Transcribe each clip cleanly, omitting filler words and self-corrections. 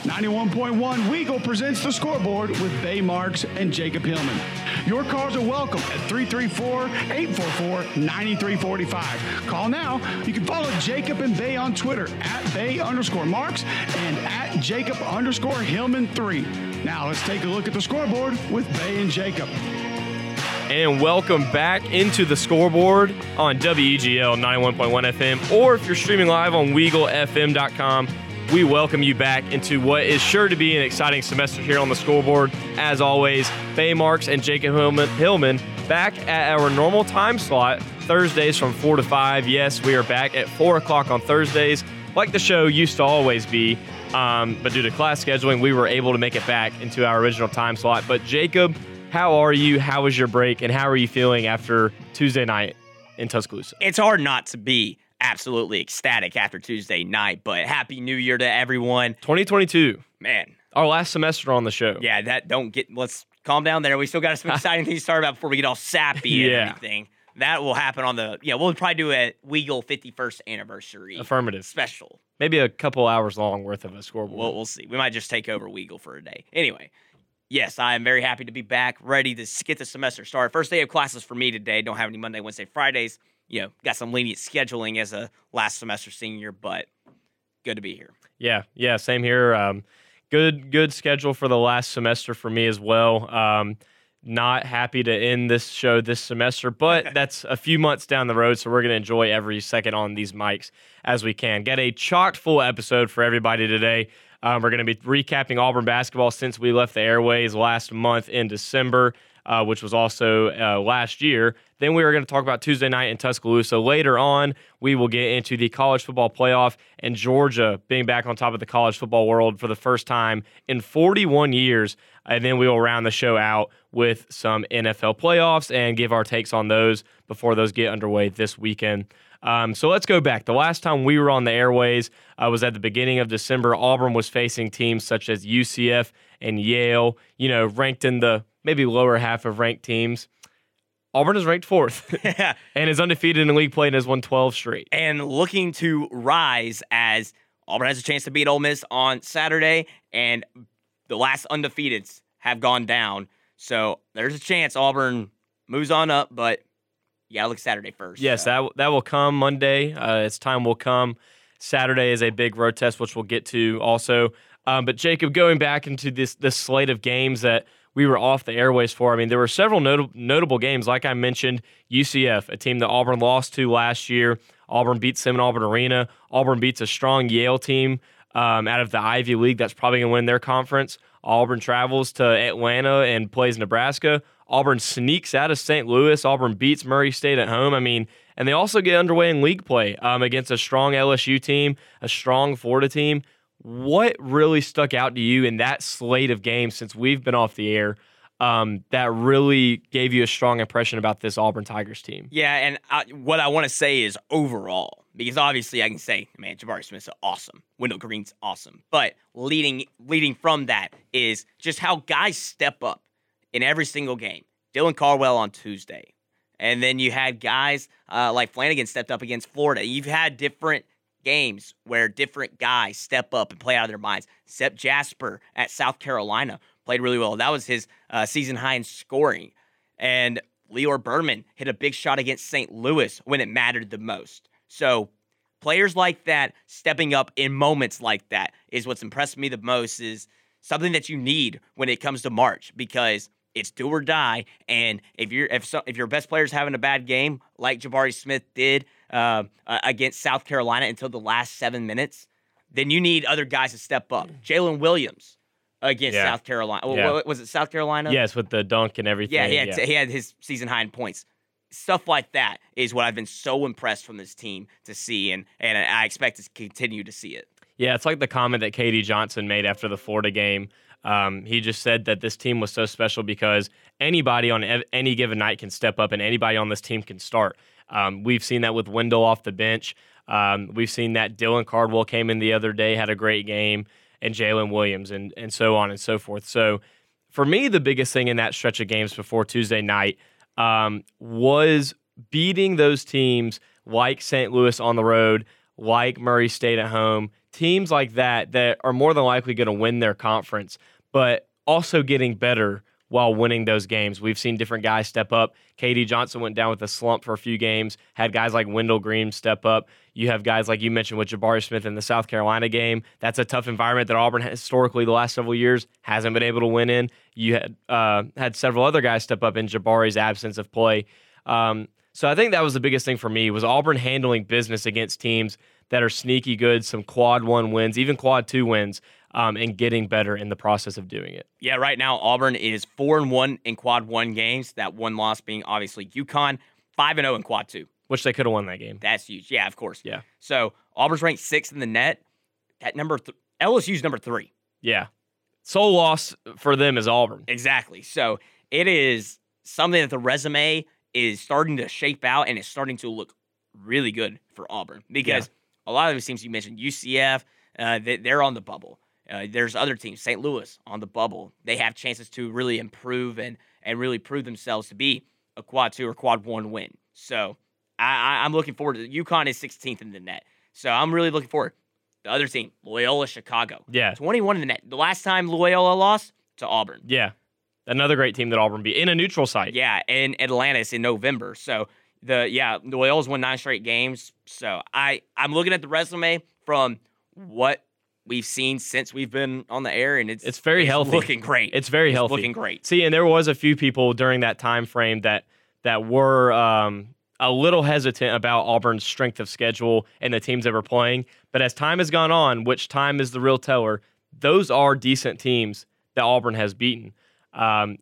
91.1 Weagle presents The Scoreboard with Bay Marks and Jacob Hillman. Your calls are welcome at 334-844-9345. Call now. You can follow Jacob and Bay on Twitter at Bay_Marks and at Jacob_Hillman3. Now let's take a look at The Scoreboard with Bay and Jacob. And welcome back into The Scoreboard on WEGL 91.1 FM, or if you're streaming live on WeagleFM.com. We welcome you back into what is sure to be an exciting semester here on The Scoreboard. As always, Bay Marks and Jacob Hillman back at our normal time slot, Thursdays from 4 to 5. Yes, we are back at 4 o'clock on Thursdays, like the show used to always be. But due to class scheduling, we were able to make it back into our original time slot. But Jacob, how are you? How was your break? And how are you feeling after Tuesday night in Tuscaloosa? It's hard not to be absolutely ecstatic after Tuesday night, but happy new year to everyone. 2022. Man. Our last semester on the show. Yeah, let's calm down there. We still got some exciting things to start about before we get all sappy and everything. That will happen we'll probably do a Weagle 51st anniversary. Affirmative. Special. Maybe a couple hours long worth of a Scoreboard. Well, we'll see. We might just take over Weagle for a day. Anyway, yes, I am very happy to be back, ready to get the semester started. First day of classes for me today. Don't have any Monday, Wednesday, Fridays. Got some lenient scheduling as a last semester senior, but good to be here. Yeah, same here. Good schedule for the last semester for me as well. Not happy to end this show this semester, but that's a few months down the road, so we're going to enjoy every second on these mics as we can. Got a chock-full episode for everybody today. We're going to be recapping Auburn basketball since we left the airways last month in December, which was also last year. Then we are going to talk about Tuesday night in Tuscaloosa. Later on, we will get into the college football playoff and Georgia being back on top of the college football world for the first time in 41 years. And then we will round the show out with some NFL playoffs and give our takes on those before those get underway this weekend. So let's go back. The last time we were on the airways was at the beginning of December. Auburn was facing teams such as UCF and Yale, ranked in the maybe lower half of ranked teams. Auburn is ranked 4th and is undefeated in league play and has won 12 straight. And looking to rise as Auburn has a chance to beat Ole Miss on Saturday, and the last undefeateds have gone down. So there's a chance Auburn moves on up, but you got to look Saturday first. Yes, so that will come Monday. Its time will come. Saturday is a big road test, which we'll get to also. But Jacob, going back into this slate of games that we were off the airways for. I mean, there were several notable games. Like I mentioned, UCF, a team that Auburn lost to last year. Auburn beats them in Auburn Arena. Auburn beats a strong Yale team out of the Ivy League that's probably going to win their conference. Auburn travels to Atlanta and plays Nebraska. Auburn sneaks out of St. Louis. Auburn beats Murray State at home. I mean, and they also get underway in league play against a strong LSU team, a strong Florida team. What really stuck out to you in that slate of games since we've been off the air that really gave you a strong impression about this Auburn Tigers team? Yeah, and what I want to say is overall, because obviously I can say, man, Jabari Smith's awesome. Wendell Green's awesome. But leading from that is just how guys step up in every single game. Dylan Cardwell on Tuesday. And then you had guys like Flanigan stepped up against Florida. You've had different games where different guys step up and play out of their minds. Sepp Jasper at South Carolina played really well. That was his season high in scoring. And Leor Berman hit a big shot against St. Louis when it mattered the most. So players like that stepping up in moments like that is what's impressed me the most, is something that you need when it comes to March, because it's do or die. And if your best player is having a bad game, like Jabari Smith did against South Carolina until the last 7 minutes, then you need other guys to step up. Jalen Williams against South Carolina. Yeah. Was it South Carolina? Yes, with the dunk and everything. Yeah, he had his season high in points. Stuff like that is what I've been so impressed from this team to see, and I expect to continue to see it. Yeah, it's like the comment that KD Johnson made after the Florida game. He just said that this team was so special because anybody on any given night can step up and anybody on this team can start. We've seen that with Wendell off the bench. We've seen that Dylan Cardwell came in the other day, had a great game, and Jalen Williams and so on and so forth. So for me, the biggest thing in that stretch of games before Tuesday night was beating those teams like St. Louis on the road, like Murray State at home, teams like that that are more than likely going to win their conference, but also getting better while winning those games. We've seen different guys step up. KD Johnson went down with a slump for a few games, had guys like Wendell Green step up. You have guys like you mentioned with Jabari Smith in the South Carolina game. That's a tough environment that Auburn historically the last several years hasn't been able to win in. You had several other guys step up in Jabari's absence of play. So I think that was the biggest thing for me was Auburn handling business against teams that are sneaky good, some quad one wins, even quad two wins, and getting better in the process of doing it. Yeah, right now Auburn is 4-1 in quad one games, that one loss being obviously UConn, 5-0 in quad two. Which they could have won that game. That's huge. Yeah, of course. Yeah. So Auburn's ranked 6th in the net. That LSU's number 3. Yeah. Sole loss for them is Auburn. Exactly. So it is something that the resume is starting to shape out and it's starting to look really good for Auburn because a lot of those teams you mentioned, UCF, they're on the bubble. There's other teams, St. Louis, on the bubble. They have chances to really improve and really prove themselves to be a quad two or quad one win. So I'm looking forward to it. UConn is 16th in the net. So I'm really looking forward. The other team, Loyola Chicago. Yeah. 21 in the net. The last time Loyola lost to Auburn. Yeah. Another great team that Auburn beat in a neutral site. Yeah, in Atlantis in November. So Loyola's won 9 straight games. So I'm looking at the resume from what we've seen since we've been on the air, and it's very healthy. Looking great. It's very healthy. Looking great. See, and there was a few people during that time frame that were a little hesitant about Auburn's strength of schedule and the teams that were playing. But as time has gone on, which time is the real teller, those are decent teams that Auburn has beaten. And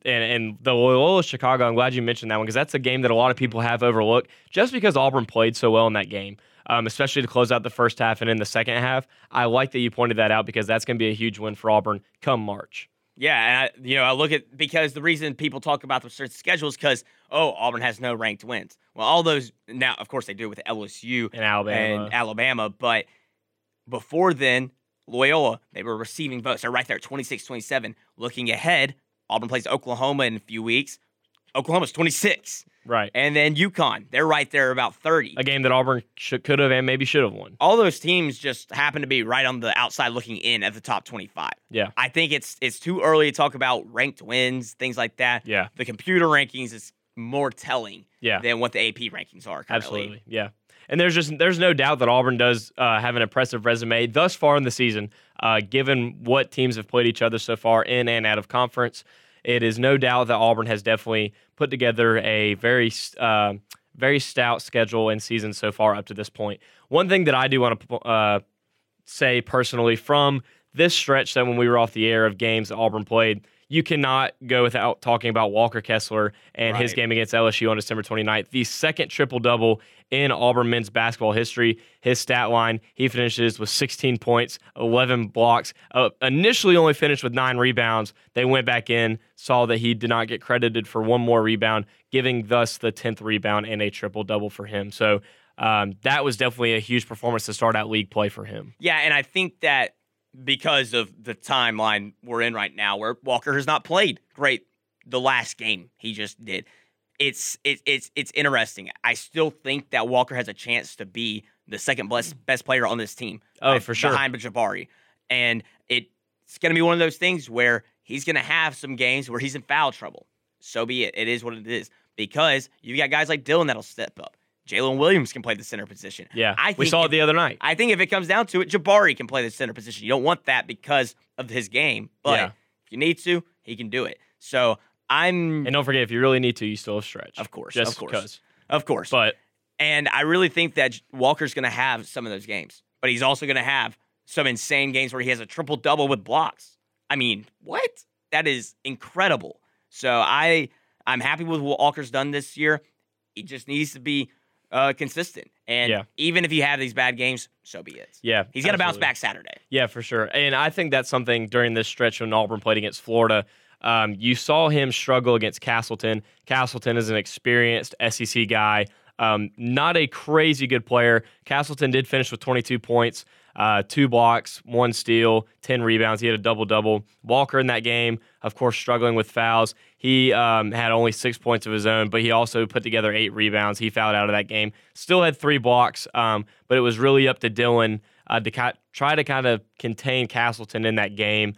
the Loyola Chicago, I'm glad you mentioned that one because that's a game that a lot of people have overlooked just because Auburn played so well in that game, especially to close out the first half and in the second half. I like that you pointed that out because that's going to be a huge win for Auburn come March. Yeah, and I look at because the reason people talk about the certain schedules because, Auburn has no ranked wins. Well, all those now, of course, they do with LSU and Alabama, but before then, Loyola, they were receiving votes. They're right there at 26-27. Looking ahead, Auburn plays Oklahoma in a few weeks. Oklahoma's 26. Right. And then UConn, they're right there about 30. A game that Auburn could have and maybe should have won. All those teams just happen to be right on the outside looking in at the top 25. Yeah. I think it's too early to talk about ranked wins, things like that. Yeah. The computer rankings is more telling than what the AP rankings are currently. Absolutely, yeah. And there's no doubt that Auburn does have an impressive resume thus far in the season, given what teams have played each other so far in and out of conference. It is no doubt that Auburn has definitely put together a very stout schedule and season so far up to this point. One thing that I do want to say personally from this stretch that when we were off the air of games that Auburn played, you cannot go without talking about Walker Kessler and his game against LSU on December 29th, the second triple-double in Auburn men's basketball history. His stat line, he finishes with 16 points, 11 blocks, initially only finished with 9 rebounds. They went back in, saw that he did not get credited for one more rebound, giving thus the 10th rebound and a triple-double for him. So that was definitely a huge performance to start out league play for him. Yeah, and I think that because of the timeline we're in right now where Walker has not played great the last game he just did. It's interesting. I still think that Walker has a chance to be the second best player on this team. Oh, for sure. Behind Jabari. And it's going to be one of those things where he's going to have some games where he's in foul trouble. So be it. It is what it is. Because you've got guys like Dylan that'll step up. Jalen Williams can play the center position. Yeah, we saw it the other night. I think if it comes down to it, Jabari can play the center position. You don't want that because of his game, but if you need to, he can do it. So And don't forget, if you really need to, you still have stretch. Of course, just because. Of course. And I really think that Walker's going to have some of those games, but he's also going to have some insane games where he has a triple-double with blocks. I mean, what? That is incredible. So I'm happy with what Walker's done this year. He just needs to be consistent. And even if you have these bad games, so be it. Yeah, he's going to bounce back Saturday. Yeah, for sure. And I think that's something during this stretch when Auburn played against Florida, you saw him struggle against Castleton. Castleton is an experienced SEC guy, not a crazy good player. Castleton did finish with 22 points, 2 blocks, 1 steal, 10 rebounds. He had a double-double. Walker in that game, of course, struggling with fouls. He had only 6 points of his own, but he also put together 8 rebounds. He fouled out of that game. Still had 3 blocks, but it was really up to Dylan to try to kind of contain Castleton in that game,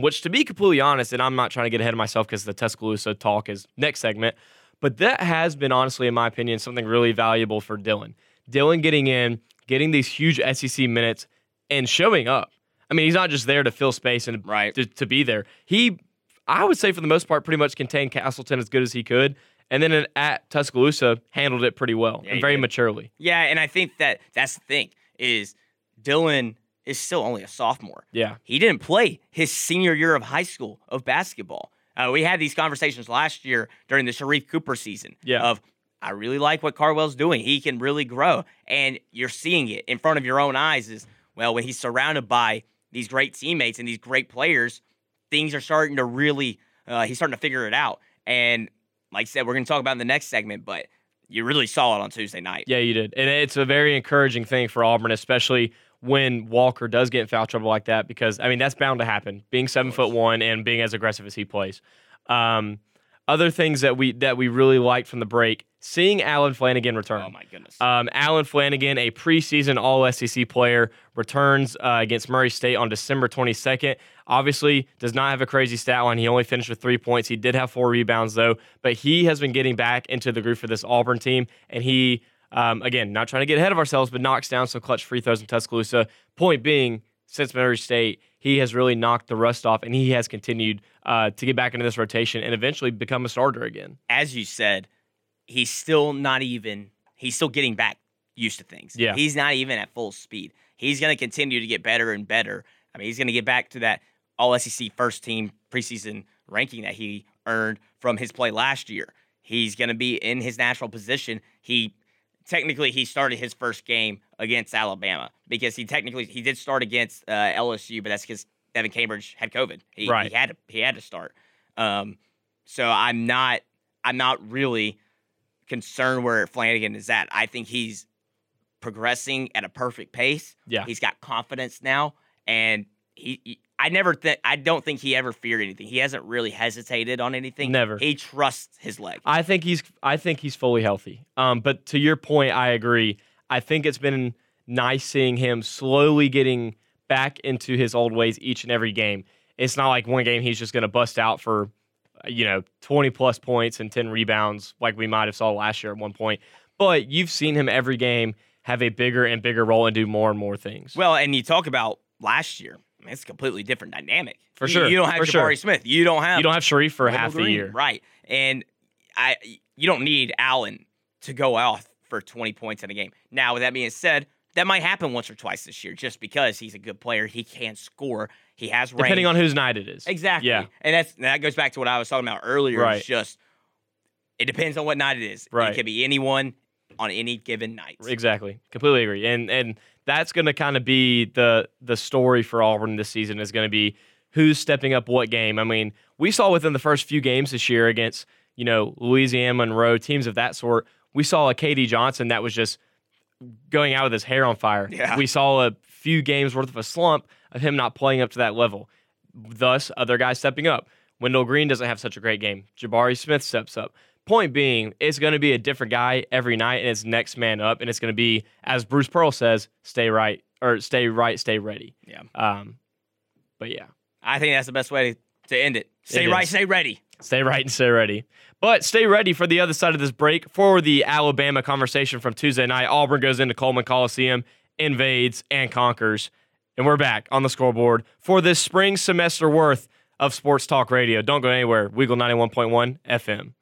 which, to be completely honest, and I'm not trying to get ahead of myself because the Tuscaloosa talk is next segment, but that has been, honestly, in my opinion, something really valuable for Dylan. Dylan getting in, getting these huge SEC minutes, and showing up. I mean, he's not just there to fill space and to be there. He, I would say for the most part, pretty much contained Castleton as good as he could. And then at Tuscaloosa, handled it pretty well and very maturely. Yeah, and I think that's the thing, is Dylan is still only a sophomore. Yeah. He didn't play his senior year of high school of basketball. We had these conversations last year during the Sharif Cooper season of, I really like what Cardwell's doing. He can really grow. And you're seeing it in front of your own eyes is, well, when he's surrounded by these great teammates and these great players, things are starting to really, he's starting to figure it out. And like I said, we're going to talk about it in the next segment, but you really saw it on Tuesday night. Yeah, you did. And it's a very encouraging thing for Auburn, especially when Walker does get in foul trouble like that, because, I mean, that's bound to happen, being 7'1" and being as aggressive as he plays. Other things that we really liked from the break, seeing Allen Flanigan return. Oh, my goodness. Allen Flanigan, a preseason All-SEC player, returns against Murray State on December 22nd. Obviously, does not have a crazy stat line. He only finished with 3 points. He did have 4 rebounds, though. But he has been getting back into the groove for this Auburn team, and he, again, not trying to get ahead of ourselves, but knocks down some clutch free throws in Tuscaloosa. Point being, since Murray State, he has really knocked the rust off, and he has continued to get back into this rotation and eventually become a starter again. As you said, he's still getting back used to things. Yeah. He's not even at full speed. He's going to continue to get better and better. I mean, he's going to get back to that All-SEC first team preseason ranking that he earned from his play last year. He's going to be in his natural position. Technically, he started his first game against Alabama because he did start against LSU, but that's because Devin Cambridge had COVID. He had to start. So I'm not really concerned where Flanigan is at. I think he's progressing at a perfect pace. Yeah, he's got confidence now, and I don't think he ever feared anything. He hasn't really hesitated on anything. Never. He trusts his leg. I think he's fully healthy. But to your point, I agree. I think it's been nice seeing him slowly getting back into his old ways each and every game. It's not like one game he's just going to bust out for 20-plus points and 10 rebounds like we might have saw last year at one point. But you've seen him every game have a bigger and bigger role and do more and more things. Well, and you talk about last year. It's a completely different dynamic. For sure. You don't have Jabari Smith. You don't have Sharif for half the year. Right. And you don't need Allen to go off for 20 points in a game. Now, with that being said, that might happen once or twice this year just because he's a good player. He can score. He has range. Depending on whose night it is. Exactly. Yeah. And that goes back to what I was talking about earlier. Right. It's just it depends on what night it is. Right. It could be anyone on any given night. Exactly. Completely agree. And that's going to kind of be the story for Auburn this season is going to be who's stepping up what game. I mean, we saw within the first few games this year against, Louisiana, Monroe, teams of that sort, we saw a KD Johnson that was just going out with his hair on fire. Yeah. We saw a few games worth of a slump of him not playing up to that level. Thus, other guys stepping up. Wendell Green doesn't have such a great game. Jabari Smith steps up. Point being, it's going to be a different guy every night, and it's next man up, and it's going to be, as Bruce Pearl says, stay ready. Yeah. But yeah, I think that's the best way to end it. Stay ready. Stay right and stay ready. But stay ready for the other side of this break for the Alabama conversation from Tuesday night. Auburn goes into Coleman Coliseum, invades, and conquers. And we're back on the scoreboard for this spring semester worth of Sports Talk Radio. Don't go anywhere. Weagle 91.1 FM.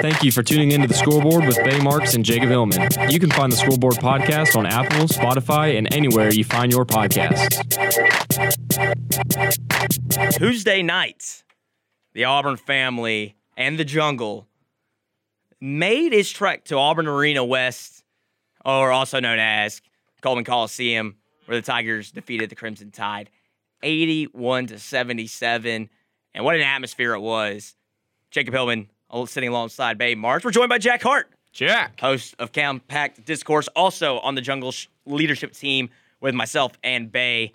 Thank you for tuning into The Scoreboard with Bay Marks and Jacob Hillman. You can find The Scoreboard podcast on Apple, Spotify, and anywhere you find your podcasts. Tuesday night, the Auburn family and the jungle made its trek to Auburn Arena West, or also known as Coleman Coliseum, where the Tigers defeated the Crimson Tide 81-77. And what an atmosphere it was. Jacob Hillman sitting alongside Bay Marks. We're joined by Jack Hart. Jack. Host of Compact Discourse, also on the Jungle leadership team with myself and Bay.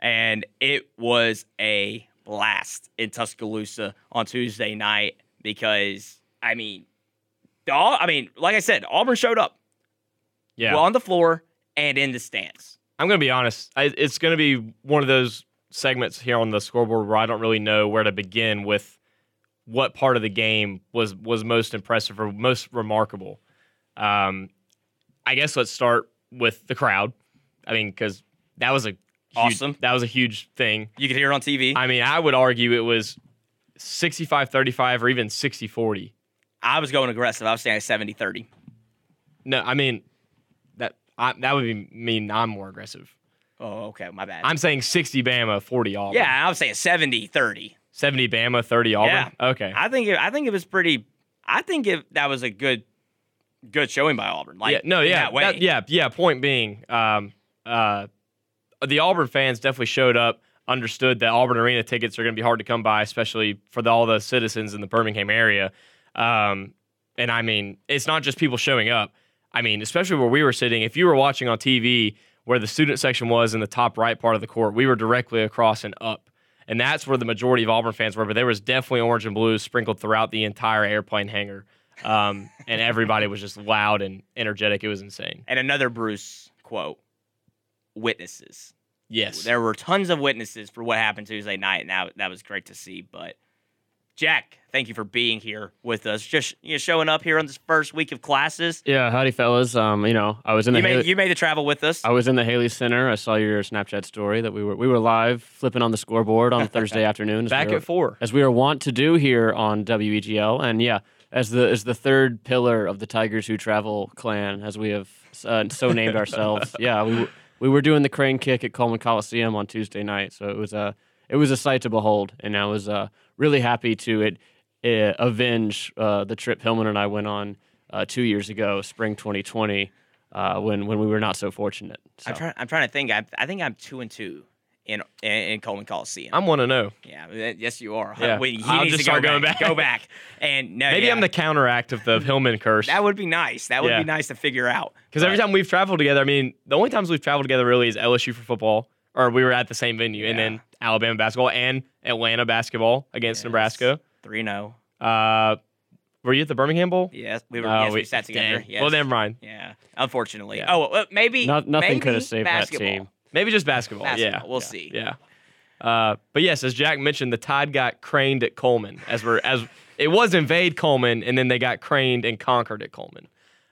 And it was a blast in Tuscaloosa on Tuesday night because, like I said, Auburn showed up. Yeah. Well, on the floor and in the stands. I'm going to be honest. It's going to be one of those segments here on the scoreboard where I don't really know where to begin with what part of the game was most impressive or most remarkable. I guess let's start with the crowd. I mean, because that was a huge thing. You could hear it on TV. I mean, I would argue it was 65-35 or even 60-40. I was going aggressive. I was saying 70-30. No, I mean, that would mean I'm more aggressive. Oh, okay. My bad. I'm saying 60 Bama, 40 Auburn. Yeah, I'm saying 70-30. 70 Bama, 30 Auburn? Yeah. Okay. I think that was a good showing by Auburn. Like, yeah, no, yeah. That way. Point being, the Auburn fans definitely showed up, understood that Auburn Arena tickets are going to be hard to come by, especially for all the citizens in the Birmingham area. And I mean, it's not just people showing up. I mean, especially where we were sitting, if you were watching on TV where the student section was in the top right part of the court, we were directly across and up. And that's where the majority of Auburn fans were, but there was definitely orange and blues sprinkled throughout the entire airplane hangar. And everybody was just loud and energetic. It was insane. And another Bruce quote, witnesses. Yes. There were tons of witnesses for what happened Tuesday night, and that was great to see. But, Jack, thank you for being here with us. Just showing up here on this first week of classes. Yeah, howdy, fellas. I was in the you made the travel with us. I was in the Haley Center. I saw your Snapchat story that we were live flipping on the scoreboard on Thursday afternoon. Back at 4. As we are wont to do here on WEGL. And, yeah, as the third pillar of the Tigers Who Travel clan, as we have so named ourselves. Yeah, we were doing the crane kick at Coleman Coliseum on Tuesday night, so it was a sight to behold, and I was really happy to avenge the trip Hillman and I went on 2 years ago, spring 2020, when we were not so fortunate. So. I'm trying to think. I think I'm 2-2. In Coleman Coliseum. I'm 1-0. Yeah, yes, you are. Yeah. He needs to go back. And no, maybe I'm the counteract of the Hillman curse. That would be nice. That would be nice to figure out. Because every time we've traveled together, I mean, the only times we've traveled together really is LSU for football, or we were at the same venue, and then Alabama basketball and Atlanta basketball against Nebraska. 3-0. Were you at the Birmingham Bowl? Yes, we were. No, yes, we sat together. Yes. Well, never mind. Yeah, unfortunately. Yeah. Oh, well, maybe nothing could have saved basketball. That team. Maybe just basketball. Yeah. We'll see. Yeah. But yes, as Jack mentioned, the Tide got craned at Coleman. As it was invade Coleman, and then they got craned and conquered at Coleman.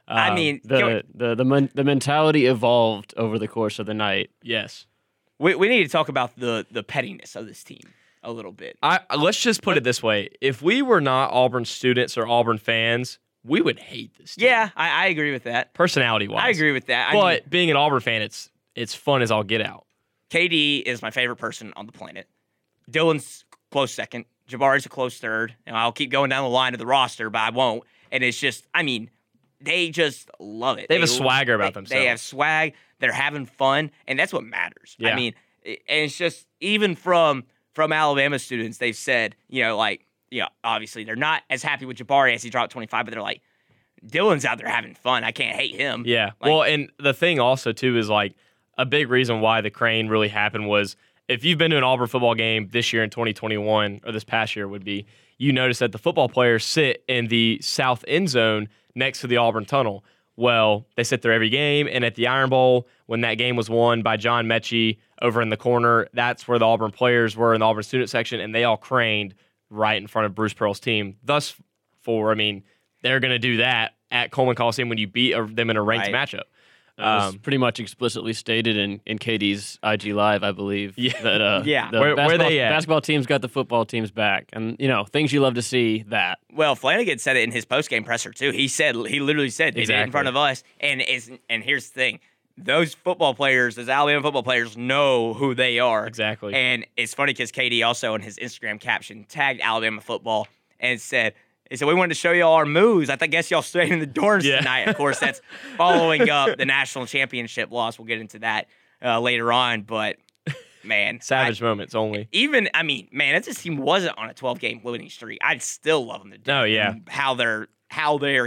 I mean, the mentality evolved over the course of the night. Yes. We need to talk about the pettiness of this team a little bit. Let's just put it this way: if we were not Auburn students or Auburn fans, we would hate this team. Yeah, I agree with that. Personality-wise, I agree with that. But being an Auburn fan, it's fun as all get out. KD is my favorite person on the planet. Dylan's close second. Jabari's a close third. And I'll keep going down the line of the roster, but I won't. And it's just, I mean, they just love it. They have a swagger about themselves. They have swag. They're having fun. And that's what matters. Yeah. I mean, and it's just, even from Alabama students, they've said, obviously they're not as happy with Jabari as he dropped 25, but they're like, Dylan's out there having fun. I can't hate him. Yeah. Well, and the thing also, too, is like, a big reason why the crane really happened was if you've been to an Auburn football game this year in 2021, or this past year would be, you notice that the football players sit in the south end zone next to the Auburn tunnel. Well, they sit there every game, and at the Iron Bowl, when that game was won by John Mechie over in the corner, that's where the Auburn players were in the Auburn student section, and they all craned right in front of Bruce Pearl's team. Thus, they're going to do that at Coleman Coliseum when you beat them in a ranked matchup. It was pretty much explicitly stated in KD's IG Live, I believe. Yeah. That, where they at? Basketball team's got the football team's back. And, things you love to see that. Well, Flanigan said it in his post-game presser, too. He literally said they did it in front of us. And here's the thing. Those Alabama football players know who they are. Exactly. And it's funny because KD also in his Instagram caption tagged Alabama football and said, we wanted to show you all our moves. I guess y'all stayed in the dorms tonight. Of course, that's following up the national championship loss. We'll get into that later on. But, man. Savage moments only. If this team wasn't on a 12-game winning streak, I'd still love them to do how they're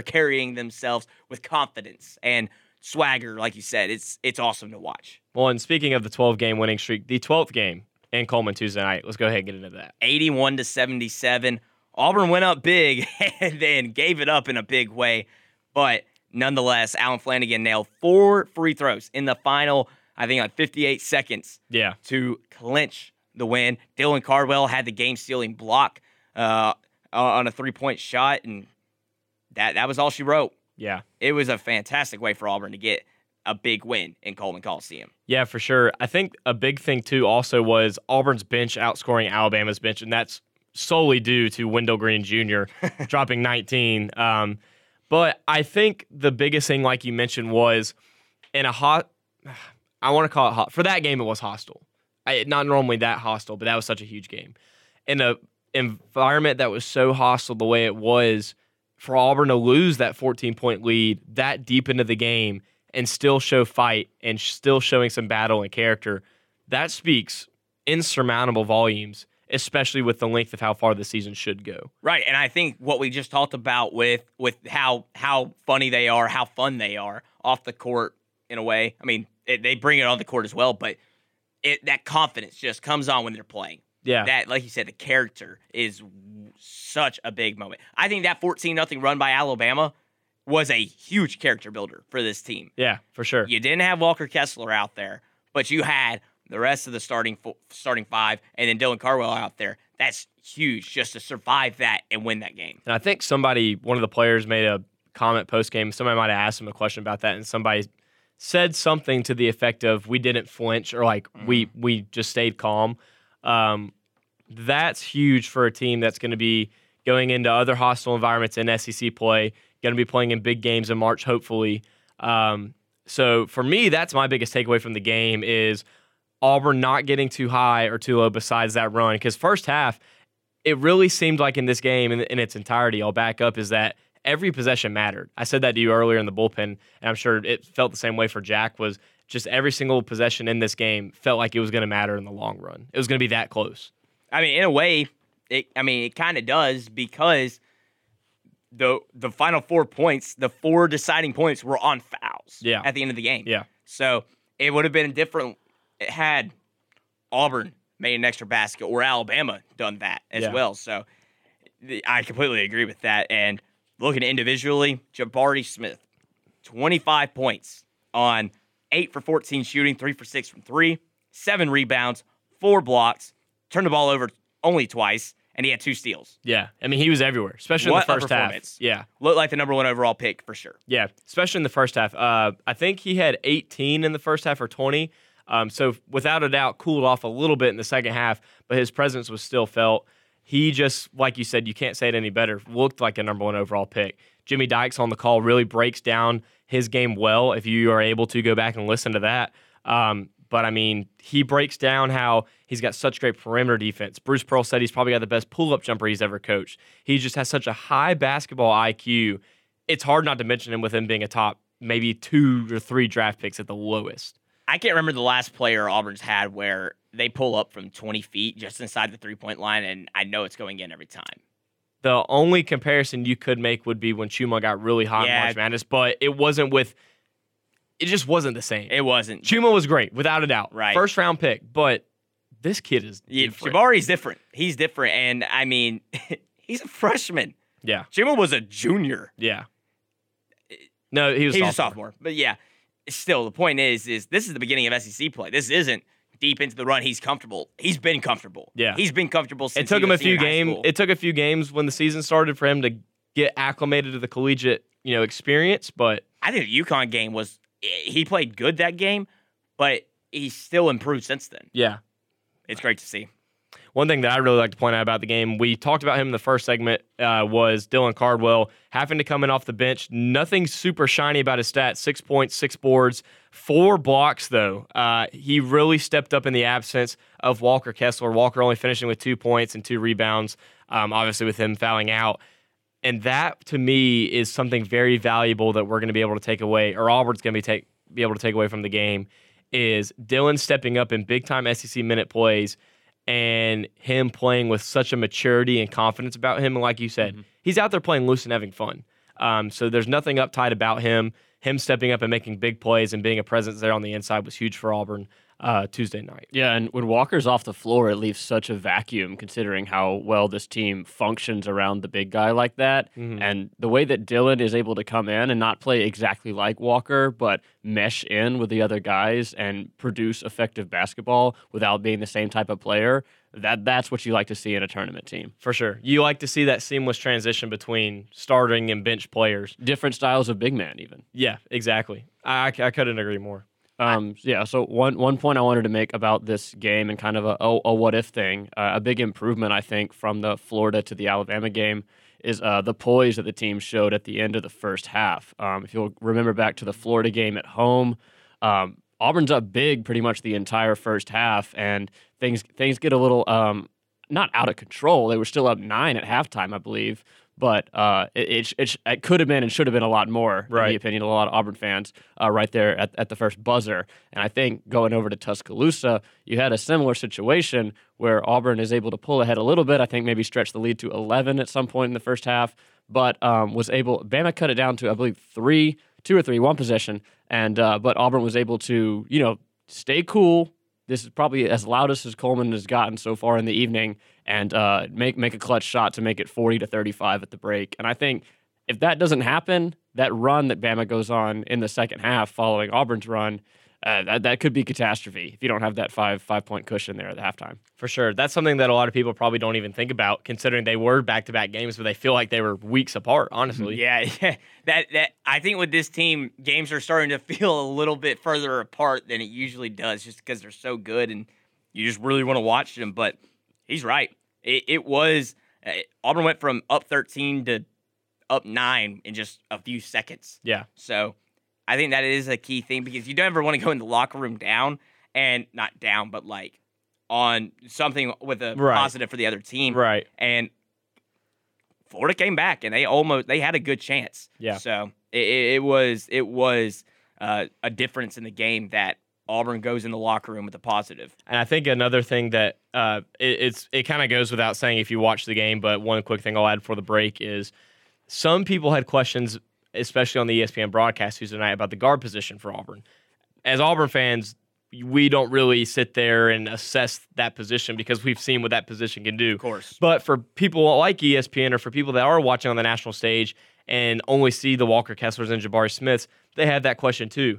carrying themselves with confidence and swagger, like you said. It's awesome to watch. Well, and speaking of the 12-game winning streak, the 12th game in Coleman Tuesday night. Let's go ahead and get into that. 81-77. Auburn went up big and then gave it up in a big way, but Nonetheless, Allen Flanigan nailed 4 free throws in the final, I think, like 58 seconds to clinch the win. Dylan Cardwell had the game-stealing block on a three-point shot, and that was all she wrote. Yeah. It was a fantastic way for Auburn to get a big win in Coleman Coliseum. Yeah, for sure. I think a big thing, too, also was Auburn's bench outscoring Alabama's bench, and that's solely due to Wendell Green Jr. dropping 19. But I think the biggest thing, like you mentioned, was in a hot – I want to call it hot. For that game, it was hostile. Not normally that hostile, but that was such a huge game. In an environment that was so hostile the way it was, for Auburn to lose that 14-point lead that deep into the game and still show fight and still showing some battle and character, that speaks insurmountable volumes, especially with the length of how far the season should go. Right, and I think what we just talked about with how funny they are, how fun they are off the court in a way. I mean, they bring it on the court as well, but that confidence just comes on when they're playing. Yeah. That, like you said, the character is such a big moment. I think that 14-0 run by Alabama was a huge character builder for this team. Yeah, for sure. You didn't have Walker Kessler out there, but you had the rest of the starting five, and then Dylan Cardwell out there. That's huge just to survive that and win that game. And I think one of the players made a comment post-game. Somebody might have asked him a question about that, and somebody said something to the effect of, we didn't flinch, or like, we just stayed calm. That's huge for a team that's going to be going into other hostile environments in SEC play, going to be playing in big games in March, hopefully. So for me, that's my biggest takeaway from the game is Auburn not getting too high or too low besides that run. Because first half, it really seemed like in this game in its entirety, I'll back up, is that every possession mattered. I said that to you earlier in the bullpen, and I'm sure it felt the same way for Jack, was just every single possession in this game felt like it was going to matter in the long run. It was going to be that close. I mean, in a way, it kind of does, because the final 4 points, the 4 deciding points were on fouls at the end of the game. Yeah. So it would have been different had Auburn made an extra basket or Alabama done that as well. So I completely agree with that. And looking individually, Jabari Smith, 25 points on 8 for 14 shooting, 3 for 6 from 3, 7 rebounds, 4 blocks, turned the ball over only twice, and he had 2 steals. Yeah, I mean, he was everywhere, especially in the first half. Yeah, looked like the #1 overall pick for sure. Yeah, especially in the first half. I think he had 18 in the first half or 20. So without a doubt, cooled off a little bit in the second half, but his presence was still felt. He just, like you said, you can't say it any better, looked like a #1 overall pick. Jimmy Dykes on the call really breaks down his game well, if you are able to go back and listen to that. But, I mean, he breaks down how he's got such great perimeter defense. Bruce Pearl said he's probably got the best pull-up jumper he's ever coached. He just has such a high basketball IQ. It's hard not to mention him with him being a top maybe 2 or 3 draft picks at the lowest. I can't remember the last player Auburn's had where they pull up from 20 feet just inside the three-point line, and I know it's going in every time. The only comparison you could make would be when Chuma got really hot in March Madness, but it wasn't with – it just wasn't the same. It wasn't. Chuma was great, without a doubt. Right. First-round pick, but this kid is different. Jabari's different. He's different, and, I mean, he's a freshman. Yeah. Chuma was a junior. Yeah. No, he was a sophomore. But, yeah. Still, the point is this is the beginning of SEC play. This isn't deep into the run. He's comfortable. He's been comfortable. Yeah, he's been comfortable since he was in high school. It took a few games when the season started for him to get acclimated to the collegiate, experience. But I think the UConn game he played good that game, but he's still improved since then. Yeah, it's great to see. One thing that I really like to point out about the game, we talked about him in the first segment, was Dylan Cardwell having to come in off the bench. Nothing super shiny about his stats. 6 points, 6 boards, 4 blocks, though. He really stepped up in the absence of Walker Kessler. Walker only finishing with 2 points and 2 rebounds, obviously with him fouling out. And that, to me, is something very valuable that we're going to be able to take away, or Auburn's going to be able to take away from the game, is Dylan stepping up in big-time SEC minute plays, and him playing with such a maturity and confidence about him. And like you said, he's out there playing loose and having fun. So there's nothing uptight about him. Him stepping up and making big plays and being a presence there on the inside was huge for Auburn. Tuesday night. Yeah, and when Walker's off the floor, it leaves such a vacuum considering how well this team functions around the big guy like that. Mm-hmm. And the way that Dylan is able to come in and not play exactly like Walker, but mesh in with the other guys and produce effective basketball without being the same type of player, that's what you like to see in a tournament team. For sure. You like to see that seamless transition between starting and bench players. Different styles of big man even. Yeah, exactly. I couldn't agree more. So one point I wanted to make about this game and kind of a what-if thing, a big improvement, I think, from the Florida to the Alabama game is the poise that the team showed at the end of the first half. If you'll remember back to the Florida game at home, Auburn's up big pretty much the entire first half, and things get a little not out of control. They were still up 9 at halftime, I believe. But it could have been and should have been a lot more, right, in the opinion of a lot of Auburn fans, right there at the first buzzer. And I think going over to Tuscaloosa, you had a similar situation where Auburn is able to pull ahead a little bit, I think maybe stretch the lead to 11 at some point in the first half, but Bama cut it down to, I believe, two or three, one possession, and but Auburn was able to, stay cool. This is probably as loud as Coleman has gotten so far in the evening, and make a clutch shot to make it 40-35 at the break. And I think if that doesn't happen, that run that Bama goes on in the second half following Auburn's run, that could be catastrophe if you don't have that five-point cushion there at halftime. For sure. That's something that a lot of people probably don't even think about, considering they were back-to-back games, but they feel like they were weeks apart, honestly. Yeah. That I think with this team, games are starting to feel a little bit further apart than it usually does, just because they're so good and you just really want to watch them. But he's right. It was Auburn went from up 13 to up 9 in just a few seconds. Yeah. So I think that is a key thing, because you don't ever want to go in the locker room but like on something with a positive for the other team. Right. And Florida came back and they had a good chance. Yeah. So it was a difference in the game that Auburn goes in the locker room with a positive. And I think another thing that it kind of goes without saying if you watch the game, but one quick thing I'll add for the break is some people had questions, especially on the ESPN broadcast Tuesday night, about the guard position for Auburn. As Auburn fans, we don't really sit there and assess that position because we've seen what that position can do. Of course. But for people like ESPN, or for people that are watching on the national stage and only see the Walker Kesslers and Jabari Smiths, they have that question too.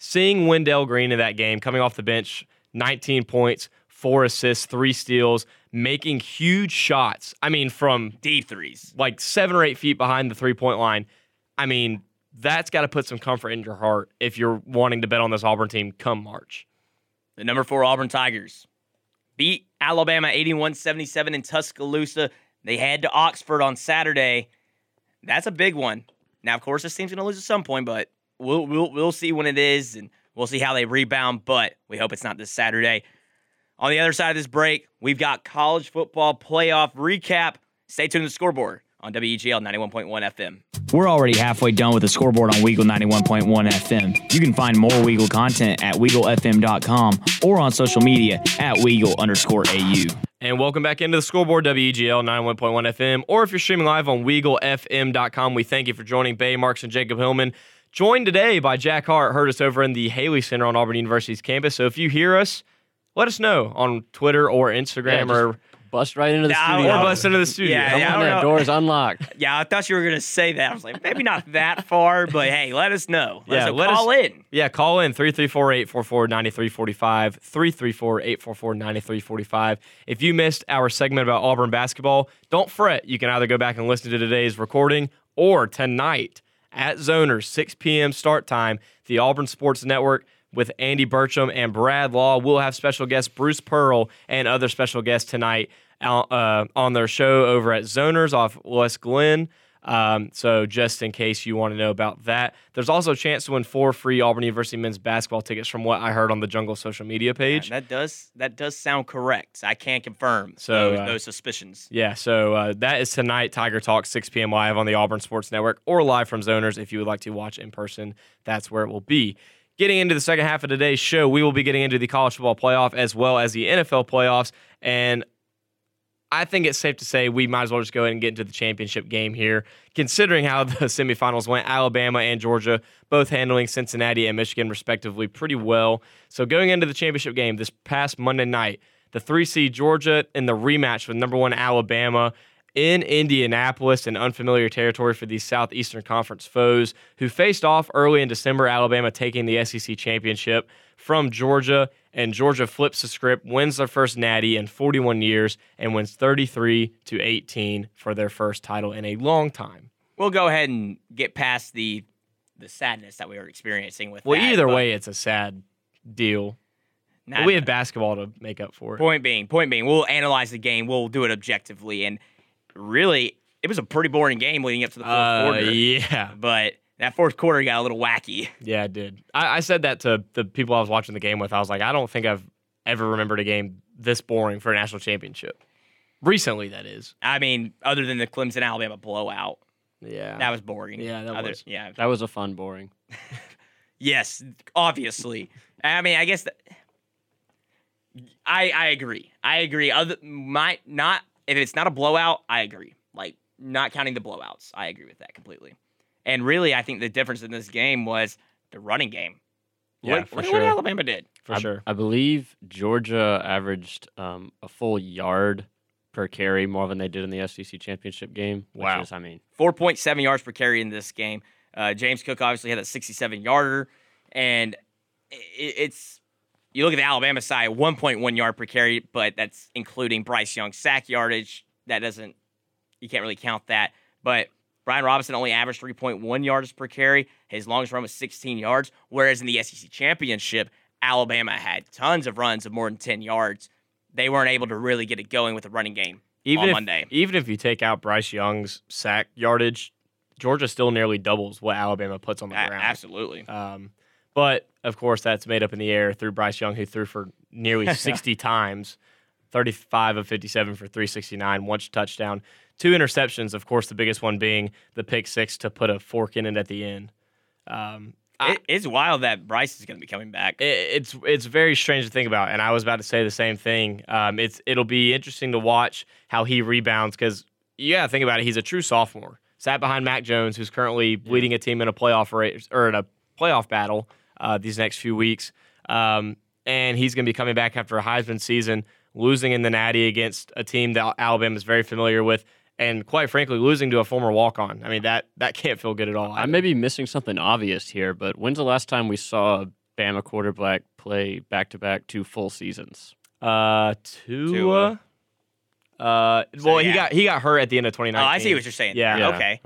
Seeing Wendell Green in that game, coming off the bench, 19 points, 4 assists, 3 steals, making huge shots. I mean, from deep threes, like 7 or 8 feet behind the three-point line. I mean, that's got to put some comfort in your heart if you're wanting to bet on this Auburn team come March. The number 4 Auburn Tigers beat Alabama 81-77 in Tuscaloosa. They head to Oxford on Saturday. That's a big one. Now, of course, this team's going to lose at some point, but we'll see when it is, and we'll see how they rebound, but we hope it's not this Saturday. On the other side of this break, we've got college football playoff recap. Stay tuned to The Scoreboard on WEGL 91.1 FM. We're already halfway done with The Scoreboard on Weagle 91.1 FM. You can find more Weagle content at WeagleFM.com or on social media at Weagle_AU. And welcome back into The Scoreboard, WEGL 91.1 FM, or if you're streaming live on WeagleFM.com, we thank you for joining Bay, Marks, and Jacob Hillman, joined today by Jack Hart, heard us over in the Haley Center on Auburn University's campus. So if you hear us, let us know on Twitter or Instagram or bust right into the studio. Or bust into the studio. Yeah, door's unlocked. Yeah, I thought you were going to say that. I was like, maybe not that far, but hey, let us know. Let us call in. Yeah, call in 334-844-9345, 334-844-9345. If you missed our segment about Auburn basketball, don't fret. You can either go back and listen to today's recording or tonight at Zoners, 6 p.m. start time, the Auburn Sports Network, with Andy Burcham and Brad Law. We'll have special guest Bruce Pearl and other special guests tonight on their show over at Zoners off West Glen. So just in case you want to know about that. There's also a chance to win 4 free Auburn University men's basketball tickets from what I heard on the Jungle social media page. Yeah, that does sound correct. I can't confirm those suspicions. Yeah, so that is tonight, Tiger Talk, 6 p.m. live on the Auburn Sports Network or live from Zoners. If you would like to watch in person, that's where it will be. Getting into the second half of today's show, we will be getting into the college football playoff as well as the NFL playoffs. And I think it's safe to say we might as well just go ahead and get into the championship game here, considering how the semifinals went. Alabama and Georgia both handling Cincinnati and Michigan respectively pretty well. So going into the championship game this past Monday night, the 3-seed Georgia in the rematch with number 1 Alabama in Indianapolis, an unfamiliar territory for these Southeastern Conference foes who faced off early in December, Alabama taking the SEC championship from Georgia, and Georgia flips the script, wins their first natty in 41 years, and wins 33-18 for their first title in a long time. We'll go ahead and get past the sadness that we were experiencing with that. Well, either way, it's a sad deal. We have basketball to make up for it. Point being, we'll analyze the game. We'll do it objectively. And really, it was a pretty boring game leading up to the fourth quarter. Yeah. But that fourth quarter got a little wacky. Yeah, it did. I said that to the people I was watching the game with. I was like, I don't think I've ever remembered a game this boring for a national championship. Recently, that is. I mean, other than the Clemson-Alabama blowout. Yeah. That was boring. Yeah, that was. Yeah. That was a fun boring. Yes, obviously. I mean, I guess I agree. If it's not a blowout, I agree. Like, not counting the blowouts, I agree with that completely. And really, I think the difference in this game was the running game. Yeah, what Alabama did. For sure. I believe Georgia averaged a full yard per carry more than they did in the SEC championship game. Wow. 4.7 yards per carry in this game. James Cook obviously had a 67-yarder. And it's... You look at the Alabama side, 1.1 yard per carry, but that's including Bryce Young's sack yardage. You can't really count that. But Brian Robinson only averaged 3.1 yards per carry. His longest run was 16 yards, whereas in the SEC Championship, Alabama had tons of runs of more than 10 yards. They weren't able to really get it going with the running game on Monday. Even if you take out Bryce Young's sack yardage, Georgia still nearly doubles what Alabama puts on the ground. Absolutely. But, of course, that's made up in the air through Bryce Young, who threw for nearly 60 times, 35 of 57 for 369, 1 touchdown, 2 interceptions, of course, the biggest one being the pick six to put a fork in it at the end. It's wild that Bryce is going to be coming back. It's very strange to think about, and I was about to say the same thing. It'll be interesting to watch how he rebounds because, think about it, he's a true sophomore. Sat behind Mac Jones, who's currently leading a team in a playoff race, or in a playoff battle. These next few weeks. And he's going to be coming back after a Heisman season, losing in the Natty against a team that Alabama is very familiar with, and quite frankly, losing to a former walk-on. I mean, that can't feel good at all. I may be missing something obvious here, but when's the last time we saw a Bama quarterback play back-to-back 2 full seasons? Tua? He got hurt at the end of 2019. Oh, I see what you're saying. Yeah. Okay.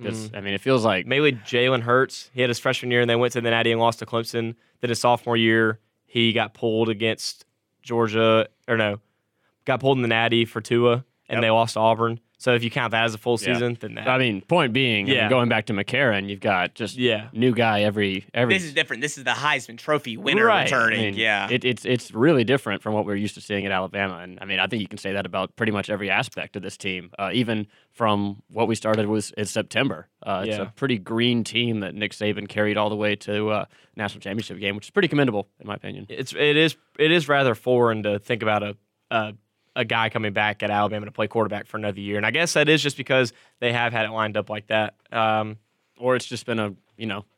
It feels like maybe Jalen Hurts. He had his freshman year, and they went to the Natty and lost to Clemson. Then his sophomore year, he got pulled against Georgia, got pulled in the Natty for Tua, and they lost to Auburn. So if you count that as a full season, then that. Point being, going back to McCarron, you've got just new guy every. This is different. This is the Heisman Trophy winner returning. It's really different from what we're used to seeing at Alabama, and I think you can say that about pretty much every aspect of this team, even from what we started with in September. It's a pretty green team that Nick Saban carried all the way to national championship game, which is pretty commendable in my opinion. It is rather foreign to think about a guy coming back at Alabama to play quarterback for another year. And I guess that is just because they have had it lined up like that. Or it's just been a,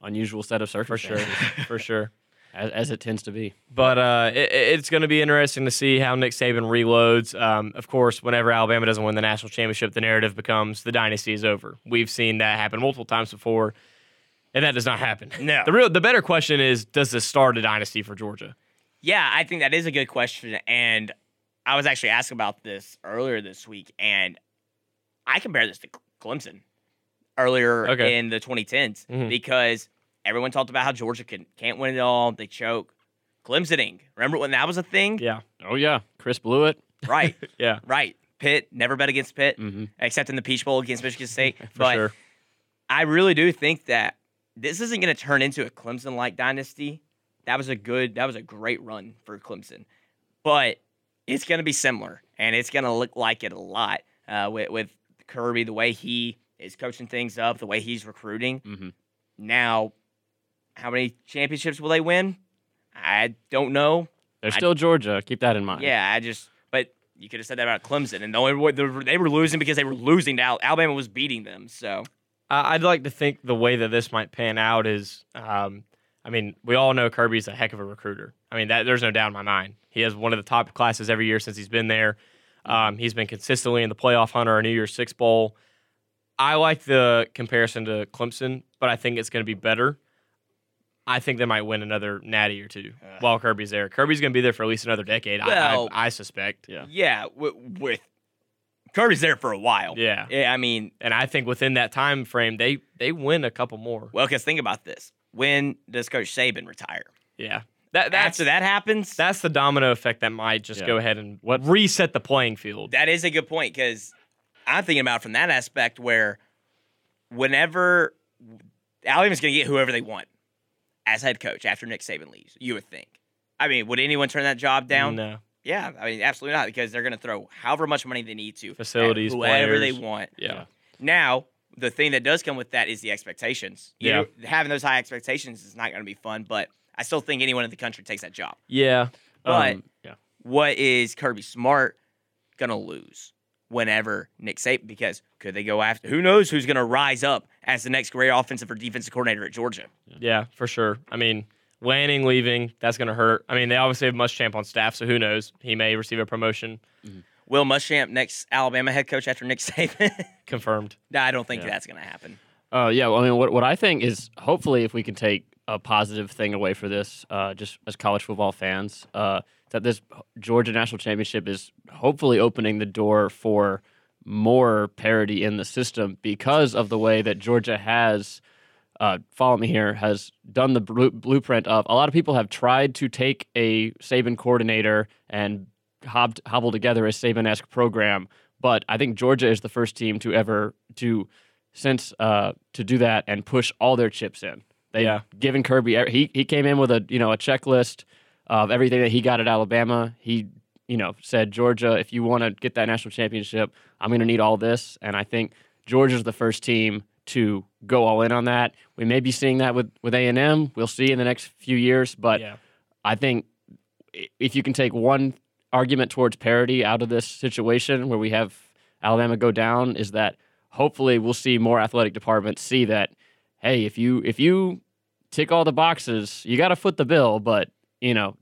unusual set of circumstances. For sure. As it tends to be. But it's going to be interesting to see how Nick Saban reloads. Of course, whenever Alabama doesn't win the national championship, the narrative becomes the dynasty is over. We've seen that happen multiple times before, and that does not happen. No. The better question is, does this start a dynasty for Georgia? Yeah, I think that is a good question, and I was actually asked about this earlier this week, and I compare this to Clemson earlier in the 2010s because everyone talked about how Georgia can't win it all. They choke. Clemsoning. Remember when that was a thing? Yeah. Oh, yeah. Chris blew it. Right. Yeah. Right. Pitt. Never bet against Pitt, except in the Peach Bowl against Michigan State. But I really do think that this isn't going to turn into a Clemson-like dynasty. That was a great run for Clemson. But it's going to be similar, and it's going to look like it a lot with Kirby, the way he is coaching things up, the way he's recruiting. Mm-hmm. Now, how many championships will they win? I don't know. They're still Georgia. Keep that in mind. Yeah, but You could have said that about Clemson, and the only way they were losing because they were losing to Alabama was beating them. So I'd like to think the way that this might pan out is, I mean, we all know Kirby's a heck of a recruiter. I mean, there's no doubt in my mind. He has one of the top classes every year since he's been there. He's been consistently in the playoff hunt or a New Year's Six Bowl. I like the comparison to Clemson, but I think it's going to be better. I think they might win another natty or two while Kirby's there. Kirby's going to be there for at least another decade, well, I suspect. Yeah, with Kirby's there for a while. Yeah, I mean. And I think within that time frame, they win a couple more. Well, because think about this. When does Coach Saban retire? Yeah. After that happens? That's the domino effect that might just go ahead and reset the playing field. That is a good point, because I'm thinking about it from that aspect where whenever Alabama's going to get whoever they want as head coach after Nick Saban leaves, you would think. I mean, would anyone turn that job down? No. Yeah, I mean, absolutely not, because they're going to throw however much money they need to. Facilities, whoever players. They want. Yeah. Now, the thing that does come with that is the expectations. You know, having those high expectations is not going to be fun, but I still think anyone in the country takes that job. Yeah. But what is Kirby Smart going to lose whenever Nick Saban, because could they go after, who knows who's going to rise up as the next great offensive or defensive coordinator at Georgia? Yeah, for sure. I mean, Lanning leaving, that's going to hurt. I mean, they obviously have Muschamp on staff, so who knows? He may receive a promotion. Mm-hmm. Will Muschamp next Alabama head coach after Nick Saban? Confirmed. No, I don't think that's going to happen. Well, I mean, what I think is hopefully if we can take a positive thing away for this, just as college football fans, that this Georgia National Championship is hopefully opening the door for more parity in the system because of the way that Georgia has, follow me here, has done the blueprint of a lot of people have tried to take a Saban coordinator and hobble together a Saban-esque program, but I think Georgia is the first team to ever to do that and push all their chips in. They've given Kirby, he came in with a checklist of everything that he got at Alabama. He said, Georgia, if you want to get that national championship, I'm going to need all this, and I think Georgia's the first team to go all in on that. We may be seeing that with A&M. We'll see in the next few years, but I think if you can take one argument towards parity out of this situation where we have Alabama go down is that hopefully we'll see more athletic departments see that, hey, if you tick all the boxes, you got to foot the bill, but,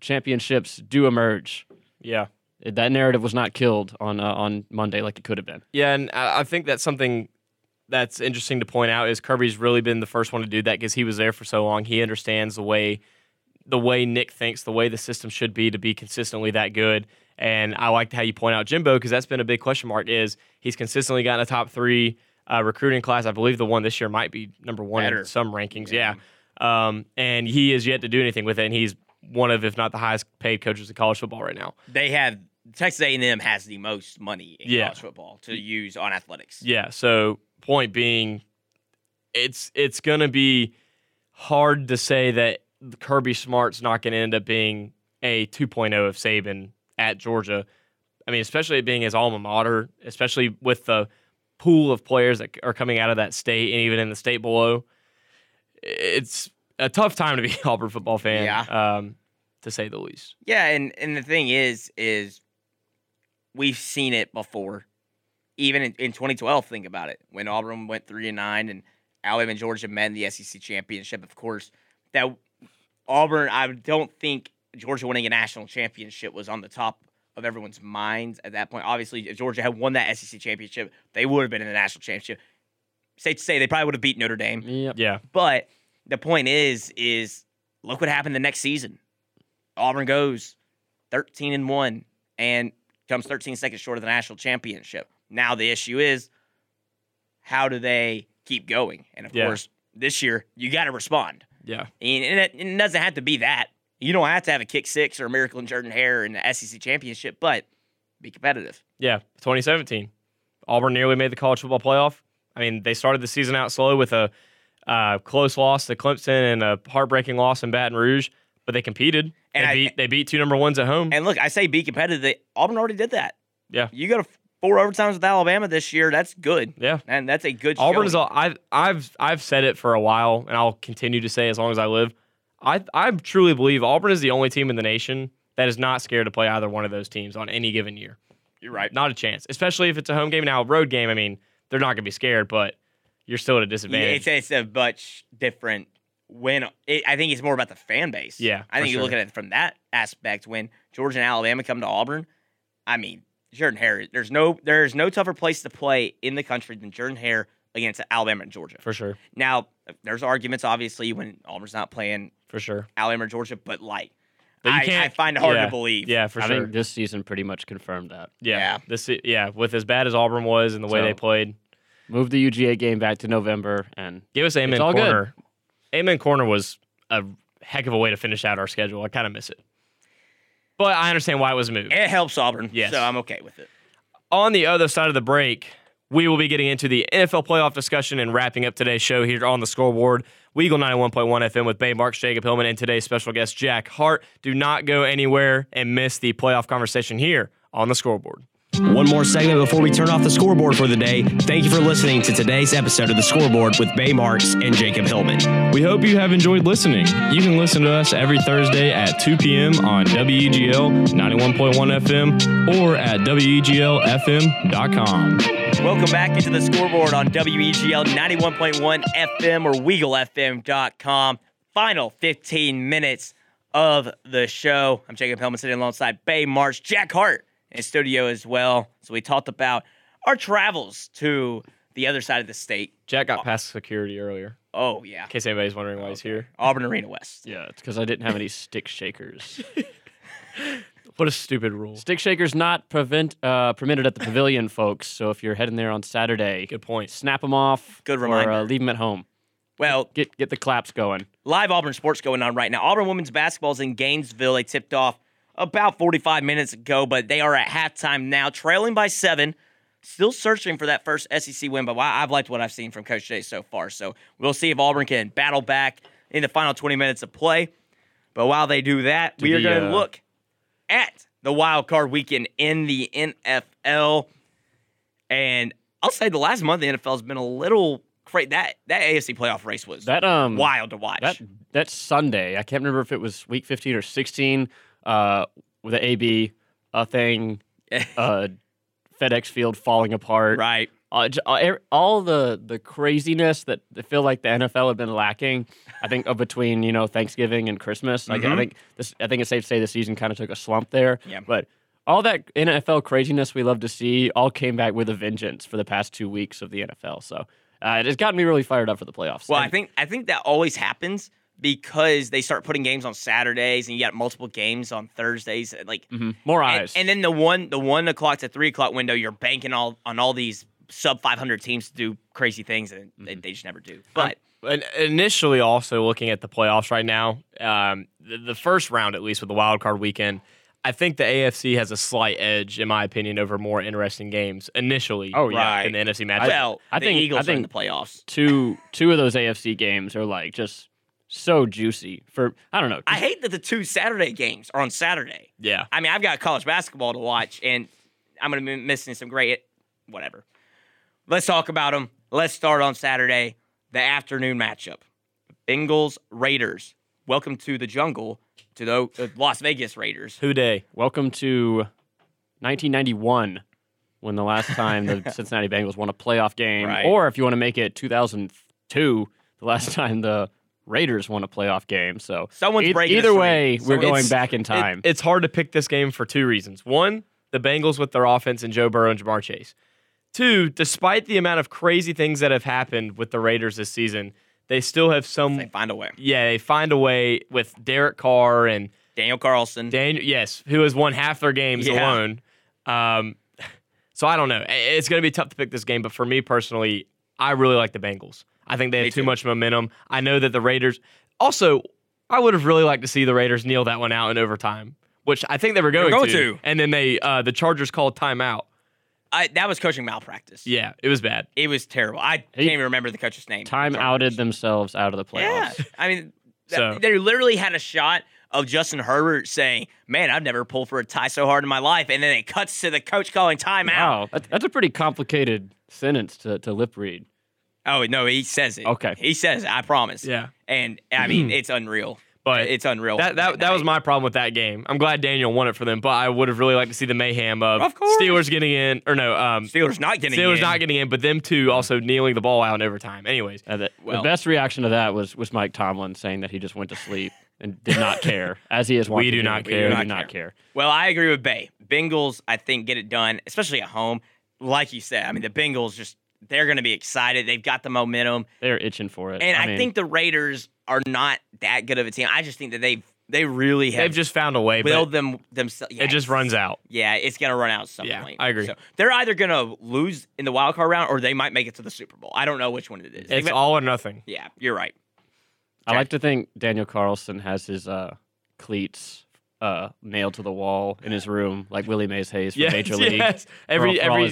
championships do emerge. Yeah. That narrative was not killed on Monday like it could have been. Yeah, and I think that's something that's interesting to point out is Kirby's really been the first one to do that because he was there for so long. He understands the way Nick thinks, the way the system should be to be consistently that good. And I liked how you point out Jimbo because that's been a big question mark is he's consistently gotten a top three recruiting class. I believe the one this year might be number one in some rankings. Yeah. And he is yet to do anything with it. And he's one of, if not the highest paid coaches in college football right now. They have Texas A&M has the most money in college football to use on athletics. Yeah. So point being, it's going to be hard to say that Kirby Smart's not going to end up being a 2.0 of Saban at Georgia. I mean, especially being his alma mater, especially with the pool of players that are coming out of that state and even in the state below. It's a tough time to be an Auburn football fan, to say the least. Yeah, and the thing is we've seen it before. Even in 2012, think about it. When Auburn went 3-9 and Alabama and Georgia met in the SEC championship, of course, that Auburn, I don't think Georgia winning a national championship was on the top of everyone's minds at that point. Obviously, if Georgia had won that SEC championship, they would have been in the national championship. Safe to say, they probably would have beat Notre Dame. Yep. Yeah. But the point is look what happened the next season. Auburn goes 13-1 and comes 13 seconds short of the national championship. Now the issue is how do they keep going? And, of course, this year you got to respond. Yeah, and it doesn't have to be that. You don't have to have a kick six or a miracle in Jordan-Hare in the SEC championship, but be competitive. Yeah, 2017. Auburn nearly made the college football playoff. I mean, they started the season out slow with a close loss to Clemson and a heartbreaking loss in Baton Rouge, but they competed. They beat two number ones at home. And look, I say be competitive. Auburn already did that. Yeah. You got to 4 overtimes with Alabama this year. That's good. Yeah, and that's a good. Auburn is all. I've said it for a while, and I'll continue to say as long as I live. I truly believe Auburn is the only team in the nation that is not scared to play either one of those teams on any given year. You're right. Not a chance, especially if it's a home game. Now, a road game, I mean, they're not going to be scared, but you're still at a disadvantage. Yeah, it's a much different win. I think it's more about the fan base. Yeah, I think you look at it from that aspect. When Georgia and Alabama come to Auburn, I mean, Jordan-Hare, there's no tougher place to play in the country than Jordan-Hare against Alabama and Georgia. For sure. Now, there's arguments, obviously, when Auburn's not playing for sure Alabama or Georgia, but like, I find it hard to believe. Yeah, for sure. I think this season pretty much confirmed that. Yeah. With as bad as Auburn was and the way they played. Move the UGA game back to November and give us Amen Corner. Good. Amen Corner was a heck of a way to finish out our schedule. I kind of miss it. But I understand why it was moved. It helps Auburn, so I'm okay with it. On the other side of the break, we will be getting into the NFL playoff discussion and wrapping up today's show here on The Scoreboard. Weagle 91.1 FM with Bay Marks, Jacob Hillman, and today's special guest, Jack Hart. Do not go anywhere and miss the playoff conversation here on The Scoreboard. One more segment before we turn off The Scoreboard for the day. Thank you for listening to today's episode of The Scoreboard with Bay Marks and Jacob Hillman. We hope you have enjoyed listening. You can listen to us every Thursday at 2 p.m. on WEGL 91.1 FM or at WEGLFM.com. Welcome back into The Scoreboard on WEGL 91.1 FM or WeagleFM.com. Final 15 minutes of the show. I'm Jacob Hillman sitting alongside Bay Marks, Jack Hart in studio as well. So we talked about our travels to the other side of the state. Jack got past security earlier. Oh, yeah. In case anybody's wondering why he's here. Auburn Arena West. Yeah, it's because I didn't have any stick shakers. What a stupid rule. Stick shakers not permitted at the pavilion, folks. So if you're heading there on Saturday, good point. Snap them off. Good reminder. Or leave them at home. Well, get the claps going. Live Auburn sports going on right now. Auburn women's basketball is in Gainesville. They tipped off about 45 minutes ago, but they are at halftime now, trailing by 7, still searching for that first SEC win, but I've liked what I've seen from Coach Jay so far, so we'll see if Auburn can battle back in the final 20 minutes of play. But while they do that, we are going to look at the wild card weekend in the NFL, and I'll say the last month the NFL has been a little crazy. That AFC playoff race was wild to watch. That Sunday, I can't remember if it was week 15 or 16, with the AB thing, FedEx Field falling apart. Right. All the craziness that I feel like the NFL had been lacking, I think, between, Thanksgiving and Christmas. Like, I think it's safe to say the season kind of took a slump there. Yeah. But all that NFL craziness we love to see all came back with a vengeance for the past 2 weeks of the NFL. So it has gotten me really fired up for the playoffs. Well, I think that always happens, because they start putting games on Saturdays and you got multiple games on Thursdays, like more eyes. And then the one o'clock to 3 o'clock window, you're banking on all these sub 500 teams to do crazy things, and they just never do. But initially, also looking at the playoffs right now, the first round at least with the wild card weekend, I think the AFC has a slight edge, in my opinion, over more interesting games initially. Oh yeah, right. In the NFC matchup. Well, I think the Eagles are in the playoffs. Two of those AFC games are like just so juicy for, I don't know. I hate that the two Saturday games are on Saturday. Yeah. I mean, I've got college basketball to watch, and I'm going to be missing some great, whatever. Let's talk about them. Let's start on Saturday, the afternoon matchup. Bengals, Raiders. Welcome to the jungle, to the Las Vegas Raiders. Who day? Welcome to 1991, when the last time the Cincinnati Bengals won a playoff game. Right. Or if you want to make it 2002, the last time the Raiders won a playoff game, so someone's breaking either way, we're going back in time. It's hard to pick this game for two reasons. One, the Bengals with their offense and Joe Burrow and Ja'Marr Chase. Two, despite the amount of crazy things that have happened with the Raiders this season, they still have some... They find a way. Yeah, they find a way with Derek Carr and... Daniel Carlson. Yes, who has won half their games alone. So I don't know. It's going to be tough to pick this game, but for me personally, I really like the Bengals. I think they have too much momentum. I know that the Raiders... Also, I would have really liked to see the Raiders kneel that one out in overtime, which I think they were going to. And then the Chargers called timeout. That was coaching malpractice. Yeah, it was bad. It was terrible. I can't even remember the coach's name. Time-outed themselves out of the playoffs. Yeah, I mean, they literally had a shot of Justin Herbert saying, man, I've never pulled for a tie so hard in my life. And then it cuts to the coach calling timeout. Wow, that's a pretty complicated sentence to lip read. Oh, no, he says it. Okay. He says it, I promise. Yeah. And, I mean, it's unreal. But it's unreal. That was my problem with that game. I'm glad Daniel won it for them, but I would have really liked to see the mayhem of Steelers getting in, or no, Steelers not getting in, but them two also kneeling the ball out in overtime. Anyways, the best reaction to that was Mike Tomlin saying that he just went to sleep and did not care, as he is. We do not care. Well, I agree with Bay. Bengals, I think, get it done, especially at home. Like you said, I mean, the Bengals they're going to be excited. They've got the momentum. They're itching for it. And I think the Raiders are not that good of a team. I just think that they really have. They've just found a way. Build them themselves. Yeah, it just runs out. Yeah, it's going to run out at some point. I agree. So they're either going to lose in the wild card round or they might make it to the Super Bowl. I don't know which one it is. It's all or nothing. Yeah, you're right. I like to think Daniel Carlson has his cleats nailed to the wall in his room, like Willie Mays Hayes from Major League. Yes.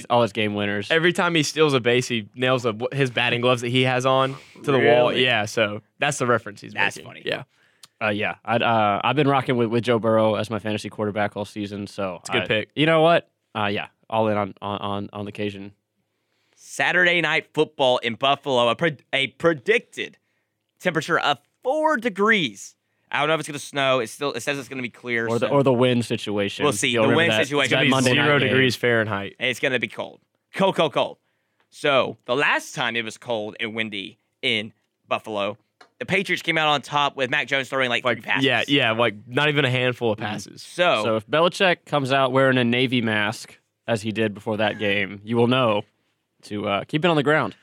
All his game winners. Every time he steals a base, he nails his batting gloves that he has on to the wall. Yeah, so that's the reference he's making. That's funny. Yeah. I've been rocking with Joe Burrow as my fantasy quarterback all season, so it's a good pick. You know what? All in on the occasion. Saturday Night Football in Buffalo, a predicted temperature of 4 degrees. I don't know if it's going to snow. It says it's going to be clear. Or the wind situation. We'll see. The wind situation. It's going to be 0 degrees Fahrenheit. And it's going to be cold. Cold, cold, cold. So the last time it was cold and windy in Buffalo, the Patriots came out on top with Mac Jones throwing like 3 passes. Yeah, like not even a handful of passes. So if Belichick comes out wearing a Navy mask, as he did before that game, you will know to keep it on the ground.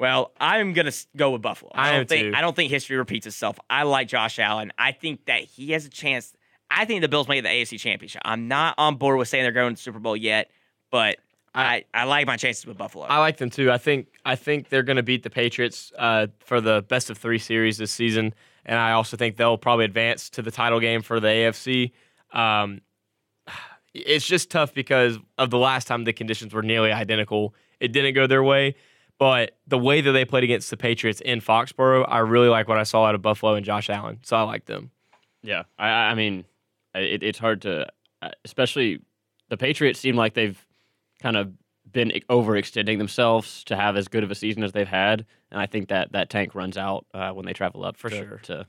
Well, I'm going to go with Buffalo. I don't think history repeats itself. I like Josh Allen. I think that he has a chance. I think the Bills make the AFC Championship. I'm not on board with saying they're going to the Super Bowl yet, but I like my chances with Buffalo. I like them too. I think they're going to beat the Patriots for the best-of-3 series this season, and I also think they'll probably advance to the title game for the AFC. It's just tough because of the last time the conditions were nearly identical. It didn't go their way. But the way that they played against the Patriots in Foxborough, I really like what I saw out of Buffalo and Josh Allen. So I like them. Yeah. I mean, it's hard to, especially the Patriots seem like they've kind of been overextending themselves to have as good of a season as they've had. And I think that tank runs out when they travel up to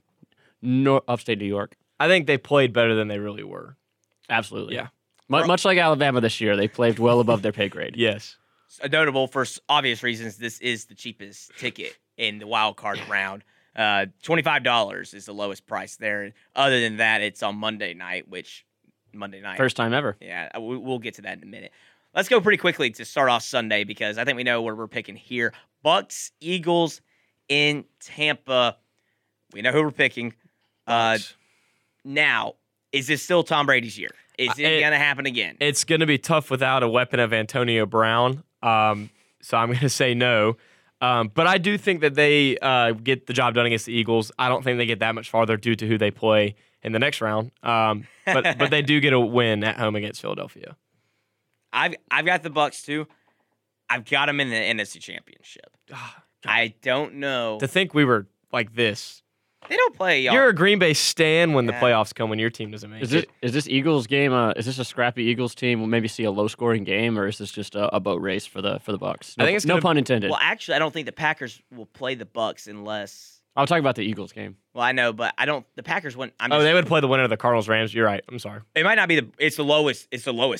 upstate New York. I think they played better than they really were. Absolutely. Yeah. Much like Alabama this year, they played well above their pay grade. Yes. Notable for obvious reasons, this is the cheapest ticket in the wild card round. $25 is the lowest price there. Other than that, it's on Monday night. First time ever. Yeah, we'll get to that in a minute. Let's go pretty quickly to start off Sunday because I think we know where we're picking here. Bucs, Eagles in Tampa. We know who we're picking. Now, is this still Tom Brady's year? Is it going to happen again? It's going to be tough without a weapon of Antonio Brown, so I'm going to say no. But I do think that they get the job done against the Eagles. I don't think they get that much farther due to who they play in the next round. But they do get a win at home against Philadelphia. I've got the Bucs too. I've got them in the NFC Championship. I don't know. To think we were like this. They don't play, y'all. You're a Green Bay stan when the playoffs come, when your team doesn't make it. Is this Eagles game? Is this a scrappy Eagles team? We'll maybe see a low-scoring game, or is this just a boat race for the Bucs? No, I think it's no pun intended. Well, actually, I don't think the Packers will play the Bucs unless. I'll talk about the Eagles game. Well, I know, but I don't. The Packers wouldn't. They would play the winner of the Cardinals Rams. You're right. I'm sorry. It might not be the. It's the lowest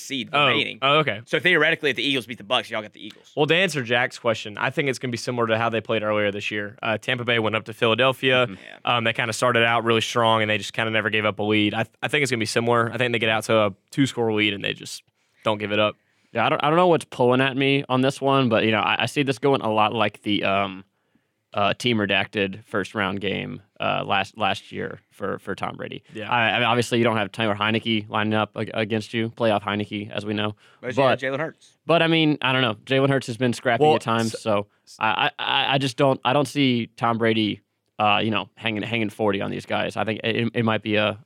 seed remaining. Oh, okay. So theoretically, if the Eagles beat the Bucs, y'all got the Eagles. Well, to answer Jack's question, I think it's going to be similar to how they played earlier this year. Tampa Bay went up to Philadelphia. Mm-hmm. Yeah. They kind of started out really strong, and they just kind of never gave up a lead. I think it's going to be similar. I think they get out to a 2-score lead, and they just don't give it up. Yeah, I don't know what's pulling at me on this one, but you know, I see this going a lot like the. Team redacted first round game last year for Tom Brady. Yeah, I mean, obviously you don't have Taylor Heineke lining up against you, playoff Heineke as we know. But Jalen Hurts. But I mean, I don't know. Jalen Hurts has been scrappy at times, so I just don't see Tom Brady hanging 40 on these guys. I think it might be a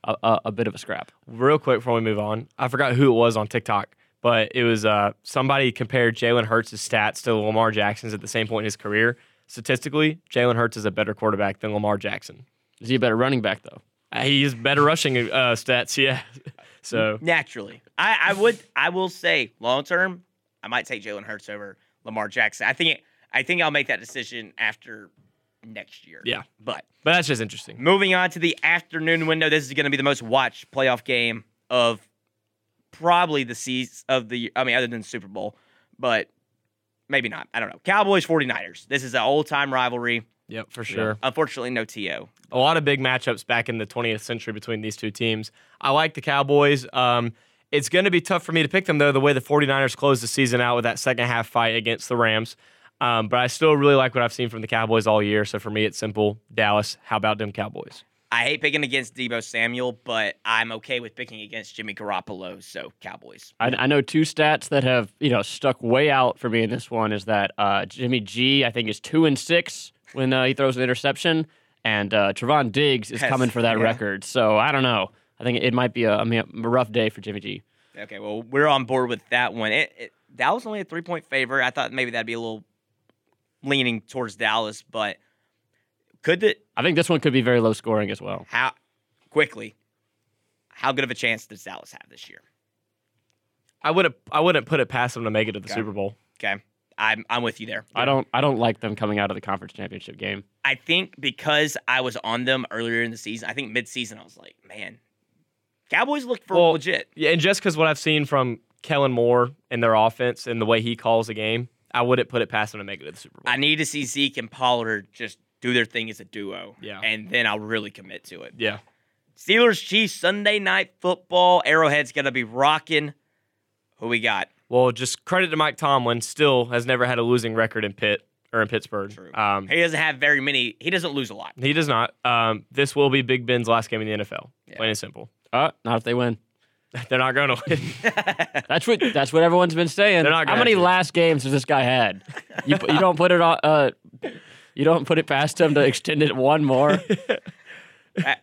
bit of a scrap. Real quick before we move on, I forgot who it was on TikTok. But it was somebody compared Jalen Hurts' stats to Lamar Jackson's at the same point in his career. Statistically, Jalen Hurts is a better quarterback than Lamar Jackson. Is he a better running back, though? He is better rushing stats, yeah. So naturally. I will say, long-term, I might take Jalen Hurts over Lamar Jackson. I think I'll make that decision after next year. Yeah. But that's just interesting. Moving on to the afternoon window. This is going to be the most watched playoff game of probably the season of the, I mean, other than the Super Bowl, but maybe not. I don't know. Cowboys, 49ers. This is an old-time rivalry. Yep, for sure. Yeah. Unfortunately, no TO. A lot of big matchups back in the 20th century between these two teams. I like the Cowboys. It's going to be tough for me to pick them, though, the way the 49ers closed the season out with that second-half fight against the Rams. But I still really like what I've seen from the Cowboys all year. So for me, it's simple. Dallas, how about them Cowboys? I hate picking against Deebo Samuel, but I'm okay with picking against Jimmy Garoppolo, so Cowboys. I know two stats that have, you know, stuck way out for me in this one is that Jimmy G, I think, is 2-6 when he throws an interception, and Trevon Diggs is coming for that record. So I don't know. I think it might be a rough day for Jimmy G. Okay, well, we're on board with that one. Dallas only a 3-point favorite. I thought maybe that'd be a little leaning towards Dallas, but I think this one could be very low scoring as well. How good of a chance does Dallas have this year? I wouldn't put it past them to make it to the Super Bowl. Okay. I'm with you there. Yeah. I don't like them coming out of the conference championship game. I think because I was on them earlier in the season, I think mid-season I was like, man, Cowboys look legit. Yeah, and just because what I've seen from Kellen Moore and their offense and the way he calls the game, I wouldn't put it past them to make it to the Super Bowl. I need to see Zeke and Pollard just do their thing as a duo, and then I'll really commit to it. Yeah. Steelers-Chiefs, Sunday Night Football. Arrowhead's going to be rocking. Who we got? Well, just credit to Mike Tomlin. Still has never had a losing record in Pitt or in Pittsburgh. True. He doesn't have very many. He doesn't lose a lot. He does not. This will be Big Ben's last game in the NFL. Yeah. Plain and simple. Not if they win. They're not going to win. That's what everyone's been saying. How many last games has this guy had? You don't put it on. You don't put it past him to extend it one more.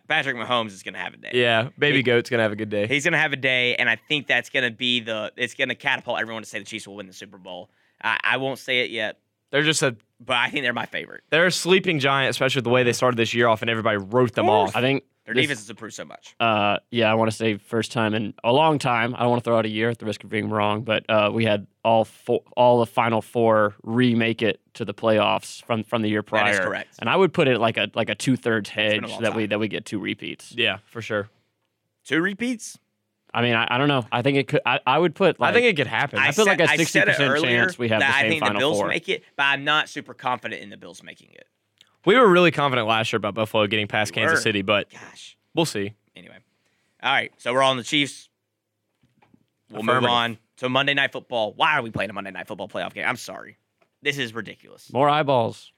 Patrick Mahomes is going to have a day. Yeah, Goat's going to have a good day. He's going to have a day, and I think that's going to be it's going to catapult everyone to say the Chiefs will win the Super Bowl. I won't say it yet. They're but I think they're my favorite. They're a sleeping giant, especially the way they started this year off, and everybody wrote them off. I think their defense has improved so much. I want to say first time in a long time. I don't want to throw out a year at the risk of being wrong, but we had all the Final Four remake it to the playoffs from the year prior. That is correct. And I would put it like a 2/3 hedge that we get two repeats. Yeah, for sure. Two repeats? I mean, I don't know. I think it could. I would put. I think it could happen. I feel like a 60% chance we have the same Final Four. I think the Bills make it, but I'm not super confident in the Bills making it. We were really confident last year about Buffalo getting past Kansas City, but gosh, we'll see. Anyway, all right. So we're all on the Chiefs. We'll move on to Monday Night Football. Why are we playing a Monday Night Football playoff game? I'm sorry, this is ridiculous. More eyeballs.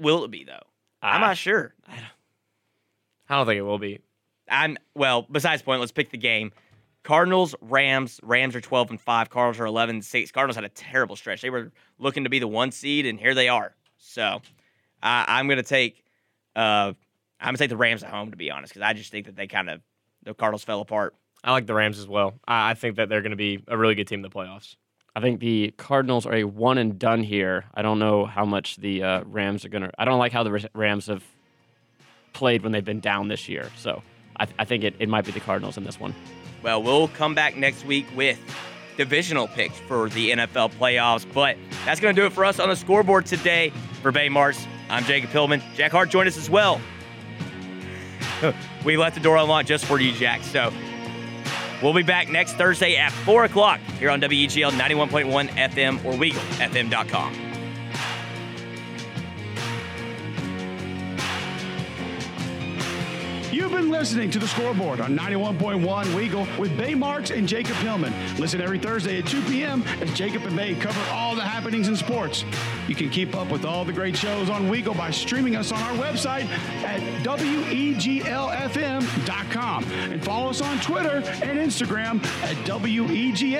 Will it be though? I'm not sure. I don't think it will be. Besides the point, let's pick the game. Cardinals, Rams. Rams are 12-5. Cardinals are 11-6. Cardinals had a terrible stretch. They were looking to be the 1 seed, and here they are. So I'm gonna take the Rams at home, to be honest, because I just think that they the Cardinals fell apart. I like the Rams as well. I think that they're gonna be a really good team in the playoffs. I think the Cardinals are a one and done here. I don't know how much the Rams are gonna. I don't like how the Rams have played when they've been down this year. So I think it might be the Cardinals in this one. Well, we'll come back next week with divisional picks for the NFL playoffs. But that's going to do it for us on the scoreboard today. For Bay Mars, I'm Jacob Hillman. Jack Hart joined us as well. We left the door unlocked just for you, Jack. So we'll be back next Thursday at 4 o'clock here on WEGL 91.1 FM or WeagleFM.com. You've been listening to The Scoreboard on 91.1 WEGL with Bay Marks and Jacob Hillman. Listen every Thursday at 2 p.m. as Jacob and Bay cover all the happenings in sports. You can keep up with all the great shows on WEGL by streaming us on our website at WEGLFM.com and follow us on Twitter and Instagram at WEGL_AU.